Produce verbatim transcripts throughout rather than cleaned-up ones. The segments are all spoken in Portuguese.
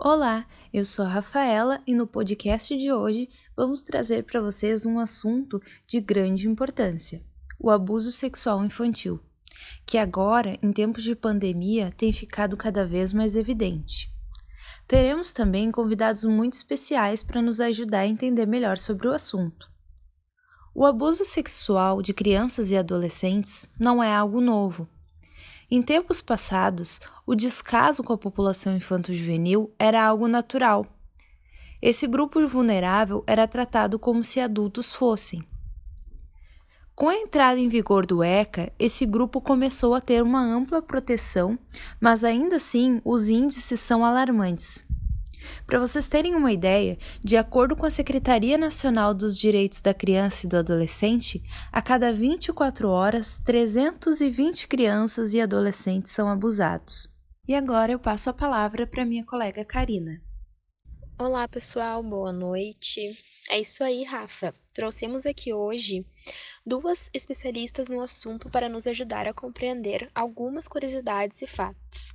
Olá, eu sou a Rafaela e no podcast de hoje vamos trazer para vocês um assunto de grande importância, o abuso sexual infantil, que agora, em tempos de pandemia, tem ficado cada vez mais evidente. Teremos também convidados muito especiais para nos ajudar a entender melhor sobre o assunto. O abuso sexual de crianças e adolescentes não é algo novo. Em tempos passados, o descaso com a população infanto-juvenil era algo natural. Esse grupo vulnerável era tratado como se adultos fossem. Com a entrada em vigor do E C A, esse grupo começou a ter uma ampla proteção, mas ainda assim os índices são alarmantes. Para vocês terem uma ideia, de acordo com a Secretaria Nacional dos Direitos da Criança e do Adolescente, a cada vinte e quatro horas, trezentas e vinte crianças e adolescentes são abusados. E agora eu passo a palavra para minha colega Karina. Olá, pessoal, boa noite. É isso aí, Rafa. Trouxemos aqui hoje duas especialistas no assunto para nos ajudar a compreender algumas curiosidades e fatos.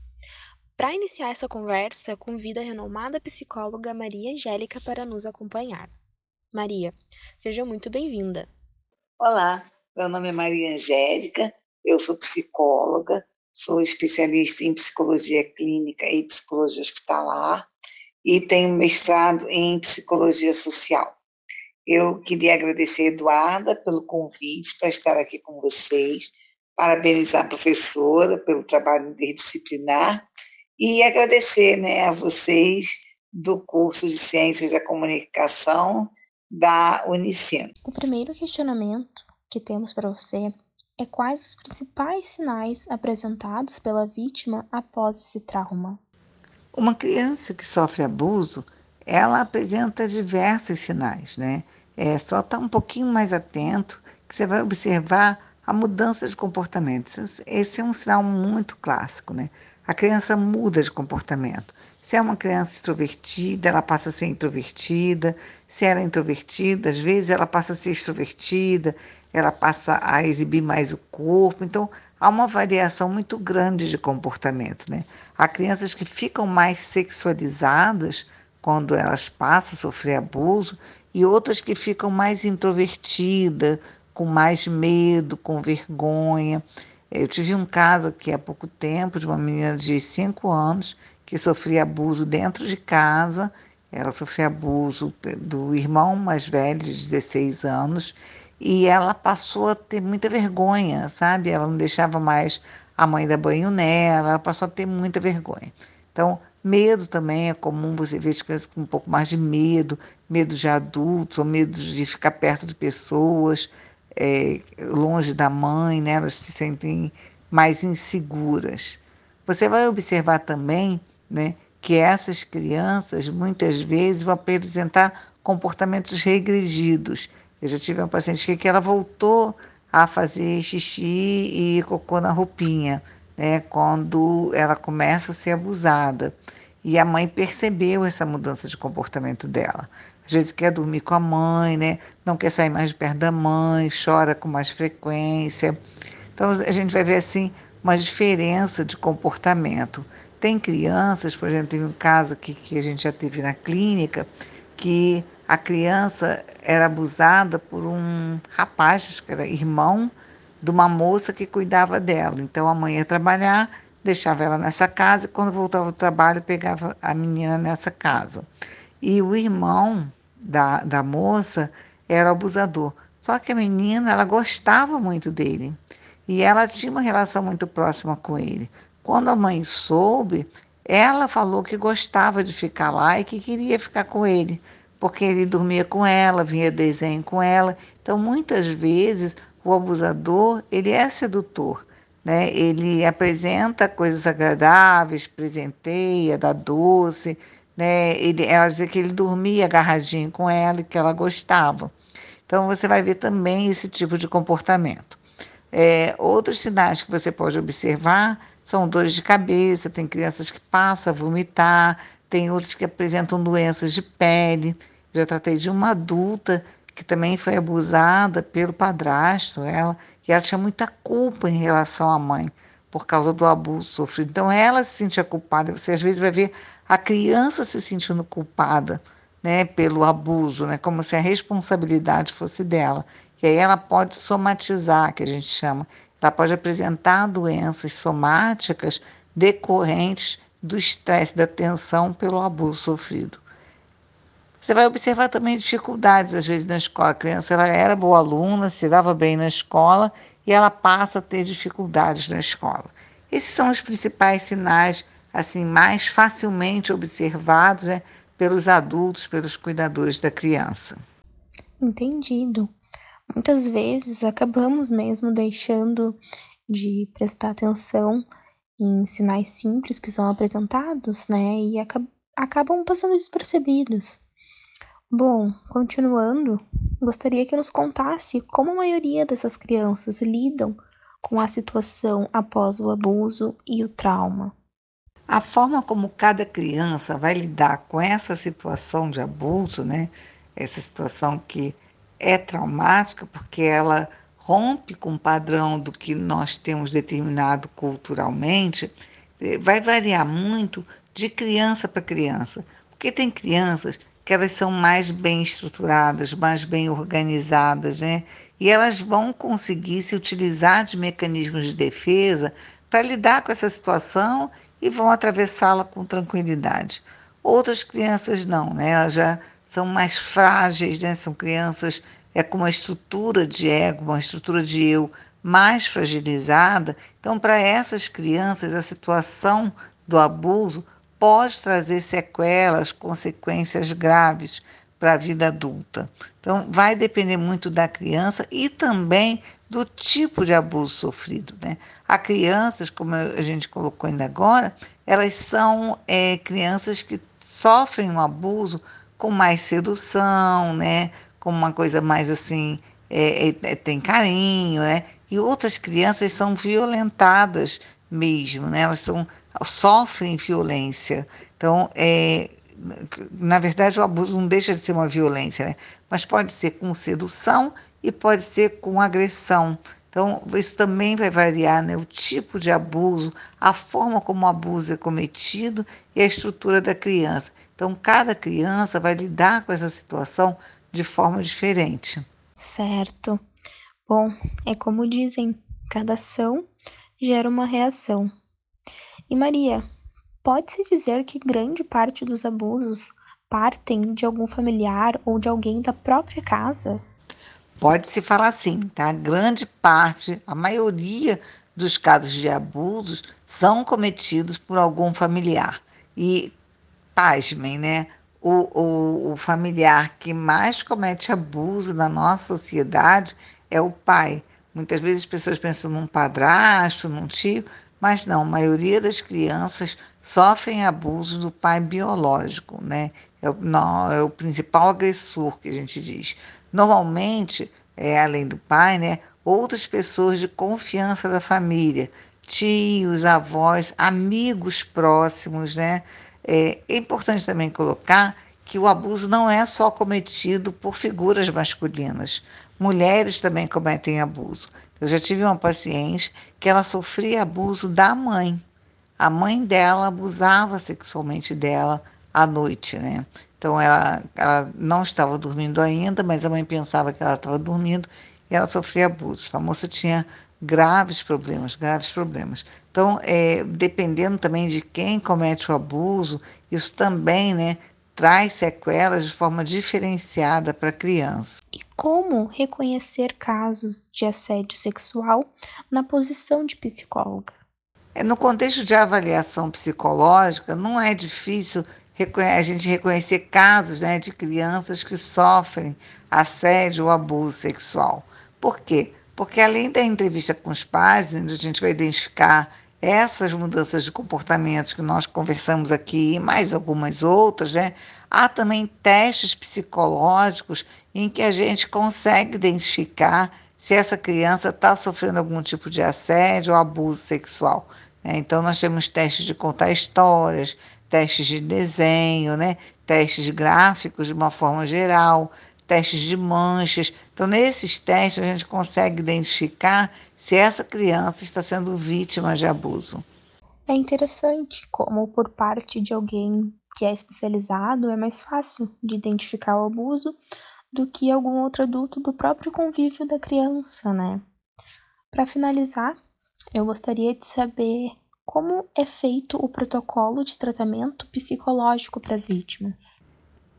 Para iniciar essa conversa, convido a renomada psicóloga Maria Angélica para nos acompanhar. Maria, seja muito bem-vinda. Olá, meu nome é Maria Angélica, eu sou psicóloga, sou especialista em psicologia clínica e psicologia hospitalar e tenho mestrado em psicologia social. Eu queria agradecer a Eduarda pelo convite para estar aqui com vocês, parabenizar a professora pelo trabalho interdisciplinar e agradecer, né, a vocês do curso de Ciências da Comunicação da Unicentro. O primeiro questionamento que temos para você é quais os principais sinais apresentados pela vítima após esse trauma? Uma criança que sofre abuso, ela apresenta diversos sinais, né? É só estar um pouquinho mais atento que você vai observar a mudança de comportamento. Esse é um sinal muito clássico, né? A criança muda de comportamento. Se é uma criança extrovertida, ela passa a ser introvertida. Se ela é introvertida, às vezes ela passa a ser extrovertida, ela passa a exibir mais o corpo. Então, há uma variação muito grande de comportamento, né? Há crianças que ficam mais sexualizadas quando elas passam a sofrer abuso e outras que ficam mais introvertidas, com mais medo, com vergonha. Eu tive um caso aqui há pouco tempo de uma menina de cinco anos que sofria abuso dentro de casa. Ela sofria abuso do irmão mais velho de dezesseis anos e ela passou a ter muita vergonha, sabe? Ela não deixava mais a mãe dar banho nela, ela passou a ter muita vergonha. Então, medo também é comum, você vê as crianças com um pouco mais de medo, medo de adultos ou medo de ficar perto de pessoas, É, longe da mãe, né? Elas se sentem mais inseguras. Você vai observar também, né, que essas crianças muitas vezes vão apresentar comportamentos regredidos. Eu já tive uma paciente que, que ela voltou a fazer xixi e cocô na roupinha, né, quando ela começa a ser abusada. E a mãe percebeu essa mudança de comportamento dela. Às vezes quer dormir com a mãe, né? Não quer sair mais de perto da mãe, chora com mais frequência. Então, a gente vai ver, assim, uma diferença de comportamento. Tem crianças, por exemplo, teve um caso aqui que a gente já teve na clínica, que a criança era abusada por um rapaz, acho que era irmão, de uma moça que cuidava dela. Então, a mãe ia trabalhar, deixava ela nessa casa e, quando voltava do trabalho, pegava a menina nessa casa. E o irmão da, da moça era abusador. Só que a menina, ela gostava muito dele. E ela tinha uma relação muito próxima com ele. Quando a mãe soube, ela falou que gostava de ficar lá e que queria ficar com ele. Porque ele dormia com ela, vinha desenho com ela. Então, muitas vezes, o abusador, ele é sedutor, né? Ele apresenta coisas agradáveis, presenteia, dá doce, né? Ele, ela dizia que ele dormia agarradinho com ela e que ela gostava. Então, você vai ver também esse tipo de comportamento. É, outros sinais que você pode observar são dores de cabeça, tem crianças que passam a vomitar, tem outros que apresentam doenças de pele. Já tratei de uma adulta que também foi abusada pelo padrasto, ela, e ela tinha muita culpa em relação à mãe, por causa do abuso sofrido. Então, ela se sentia culpada. Você, às vezes, vai ver a criança se sentindo culpada, né, pelo abuso, né, como se a responsabilidade fosse dela. E aí ela pode somatizar, que a gente chama. Ela pode apresentar doenças somáticas decorrentes do estresse, da tensão pelo abuso sofrido. Você vai observar também dificuldades, às vezes, na escola. A criança ela era boa aluna, se dava bem na escola, e ela passa a ter dificuldades na escola. Esses são os principais sinais, assim, mais facilmente observados, né, pelos adultos, pelos cuidadores da criança. Entendido. Muitas vezes acabamos mesmo deixando de prestar atenção em sinais simples que são apresentados, né, e acab- acabam passando despercebidos. Bom, continuando, gostaria que nos contasse como a maioria dessas crianças lidam com a situação após o abuso e o trauma. A forma como cada criança vai lidar com essa situação de abuso, né, essa situação que é traumática, porque ela rompe com o padrão do que nós temos determinado culturalmente, vai variar muito de criança para criança. Porque tem crianças que elas são mais bem estruturadas, mais bem organizadas, né? E elas vão conseguir se utilizar de mecanismos de defesa para lidar com essa situação e vão atravessá-la com tranquilidade. Outras crianças não, né? Elas já são mais frágeis, né? São crianças é, com uma estrutura de ego, uma estrutura de eu mais fragilizada. Então, para essas crianças, a situação do abuso pode trazer sequelas, consequências graves para a vida adulta. Então, vai depender muito da criança e também do tipo de abuso sofrido, né? Há crianças, como a gente colocou ainda agora, elas são é, crianças que sofrem um abuso com mais sedução, né? Com uma coisa mais assim, é, é, tem carinho, né? E outras crianças são violentadas mesmo, né? Elas são sofrem violência. Então, é, na verdade, o abuso não deixa de ser uma violência, né? Mas pode ser com sedução e pode ser com agressão. Então, isso também vai variar, né? O tipo de abuso, a forma como o abuso é cometido e a estrutura da criança. Então, cada criança vai lidar com essa situação de forma diferente. Certo. Bom, é como dizem, cada ação gera uma reação. E Maria, pode-se dizer que grande parte dos abusos partem de algum familiar ou de alguém da própria casa? Pode-se falar assim, tá? Grande parte, a maioria dos casos de abusos são cometidos por algum familiar. E, pasmem, né? O, o, o familiar que mais comete abuso na nossa sociedade é o pai. Muitas vezes as pessoas pensam num padrasto, num tio, mas não, a maioria das crianças sofrem abuso do pai biológico, né? É o, não, é o principal agressor que a gente diz. Normalmente, é, além do pai, né, outras pessoas de confiança da família, tios, avós, amigos próximos, né? É, é importante também colocar que o abuso não é só cometido por figuras masculinas. Mulheres também cometem abuso. Eu já tive uma paciente que ela sofria abuso da mãe. A mãe dela abusava sexualmente dela à noite, né? Então, ela, ela não estava dormindo ainda, mas a mãe pensava que ela estava dormindo e ela sofria abuso. A moça tinha graves problemas, graves problemas. Então, é, dependendo também de quem comete o abuso, isso também, né, traz sequelas de forma diferenciada para a criança. E como reconhecer casos de assédio sexual na posição de psicóloga? É, no contexto de avaliação psicológica, não é difícil recon- a gente reconhecer casos, né, de crianças que sofrem assédio ou abuso sexual. Por quê? Porque além da entrevista com os pais, onde a gente vai identificar essas mudanças de comportamentos que nós conversamos aqui e mais algumas outras, né? Há também testes psicológicos em que a gente consegue identificar se essa criança está sofrendo algum tipo de assédio ou abuso sexual, né? Então, nós temos testes de contar histórias, testes de desenho, né? Testes gráficos de uma forma geral, testes de manchas. Então, nesses testes, a gente consegue identificar se essa criança está sendo vítima de abuso. É interessante como, por parte de alguém que é especializado, é mais fácil de identificar o abuso do que algum outro adulto do próprio convívio da criança, né? Para finalizar, eu gostaria de saber como é feito o protocolo de tratamento psicológico para as vítimas.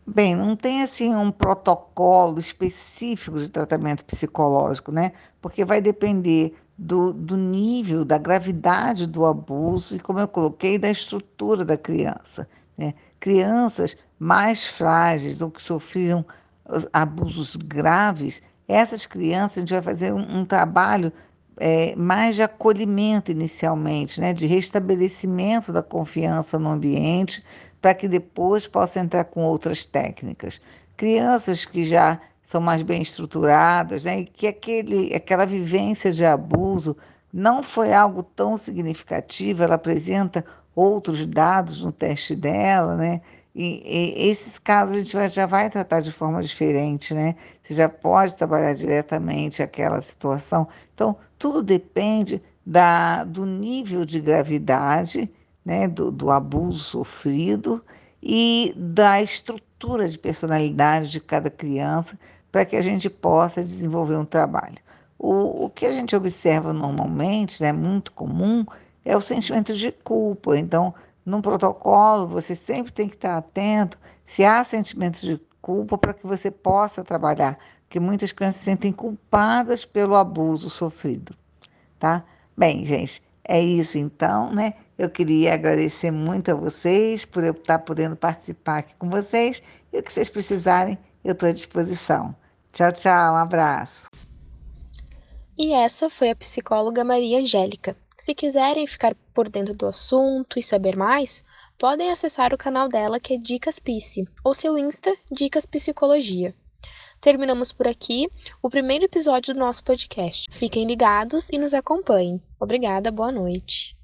Bem, não tem assim um protocolo específico de tratamento psicológico, né? Porque vai depender do, do nível, da gravidade do abuso e, como eu coloquei, da estrutura da criança, né? Crianças mais frágeis ou que sofriam abusos graves, essas crianças a gente vai fazer um, um trabalho é, mais de acolhimento inicialmente, né? De restabelecimento da confiança no ambiente, para que depois possa entrar com outras técnicas. Crianças que já são mais bem estruturadas, né? E que aquele, aquela vivência de abuso não foi algo tão significativo, ela apresenta outros dados no teste dela, né? E, e esses casos a gente vai, já vai tratar de forma diferente, né? Você já pode trabalhar diretamente aquela situação. Então, tudo depende da, do nível de gravidade, né? do, do abuso sofrido e da estrutura de personalidade de cada criança para que a gente possa desenvolver um trabalho. O, o que a gente observa normalmente, né? Muito comum, é o sentimento de culpa. Então, num protocolo, você sempre tem que estar atento se há sentimentos de culpa para que você possa trabalhar, porque muitas crianças se sentem culpadas pelo abuso sofrido, tá? Bem, gente, é isso então, né? Eu queria agradecer muito a vocês por eu estar podendo participar aqui com vocês e o que vocês precisarem, eu estou à disposição. Tchau, tchau, um abraço. E essa foi a psicóloga Maria Angélica. Se quiserem ficar por dentro do assunto e saber mais, podem acessar o canal dela, que é Dicas Psi, ou seu Insta, Dicas Psicologia. Terminamos por aqui o primeiro episódio do nosso podcast. Fiquem ligados e nos acompanhem. Obrigada, boa noite.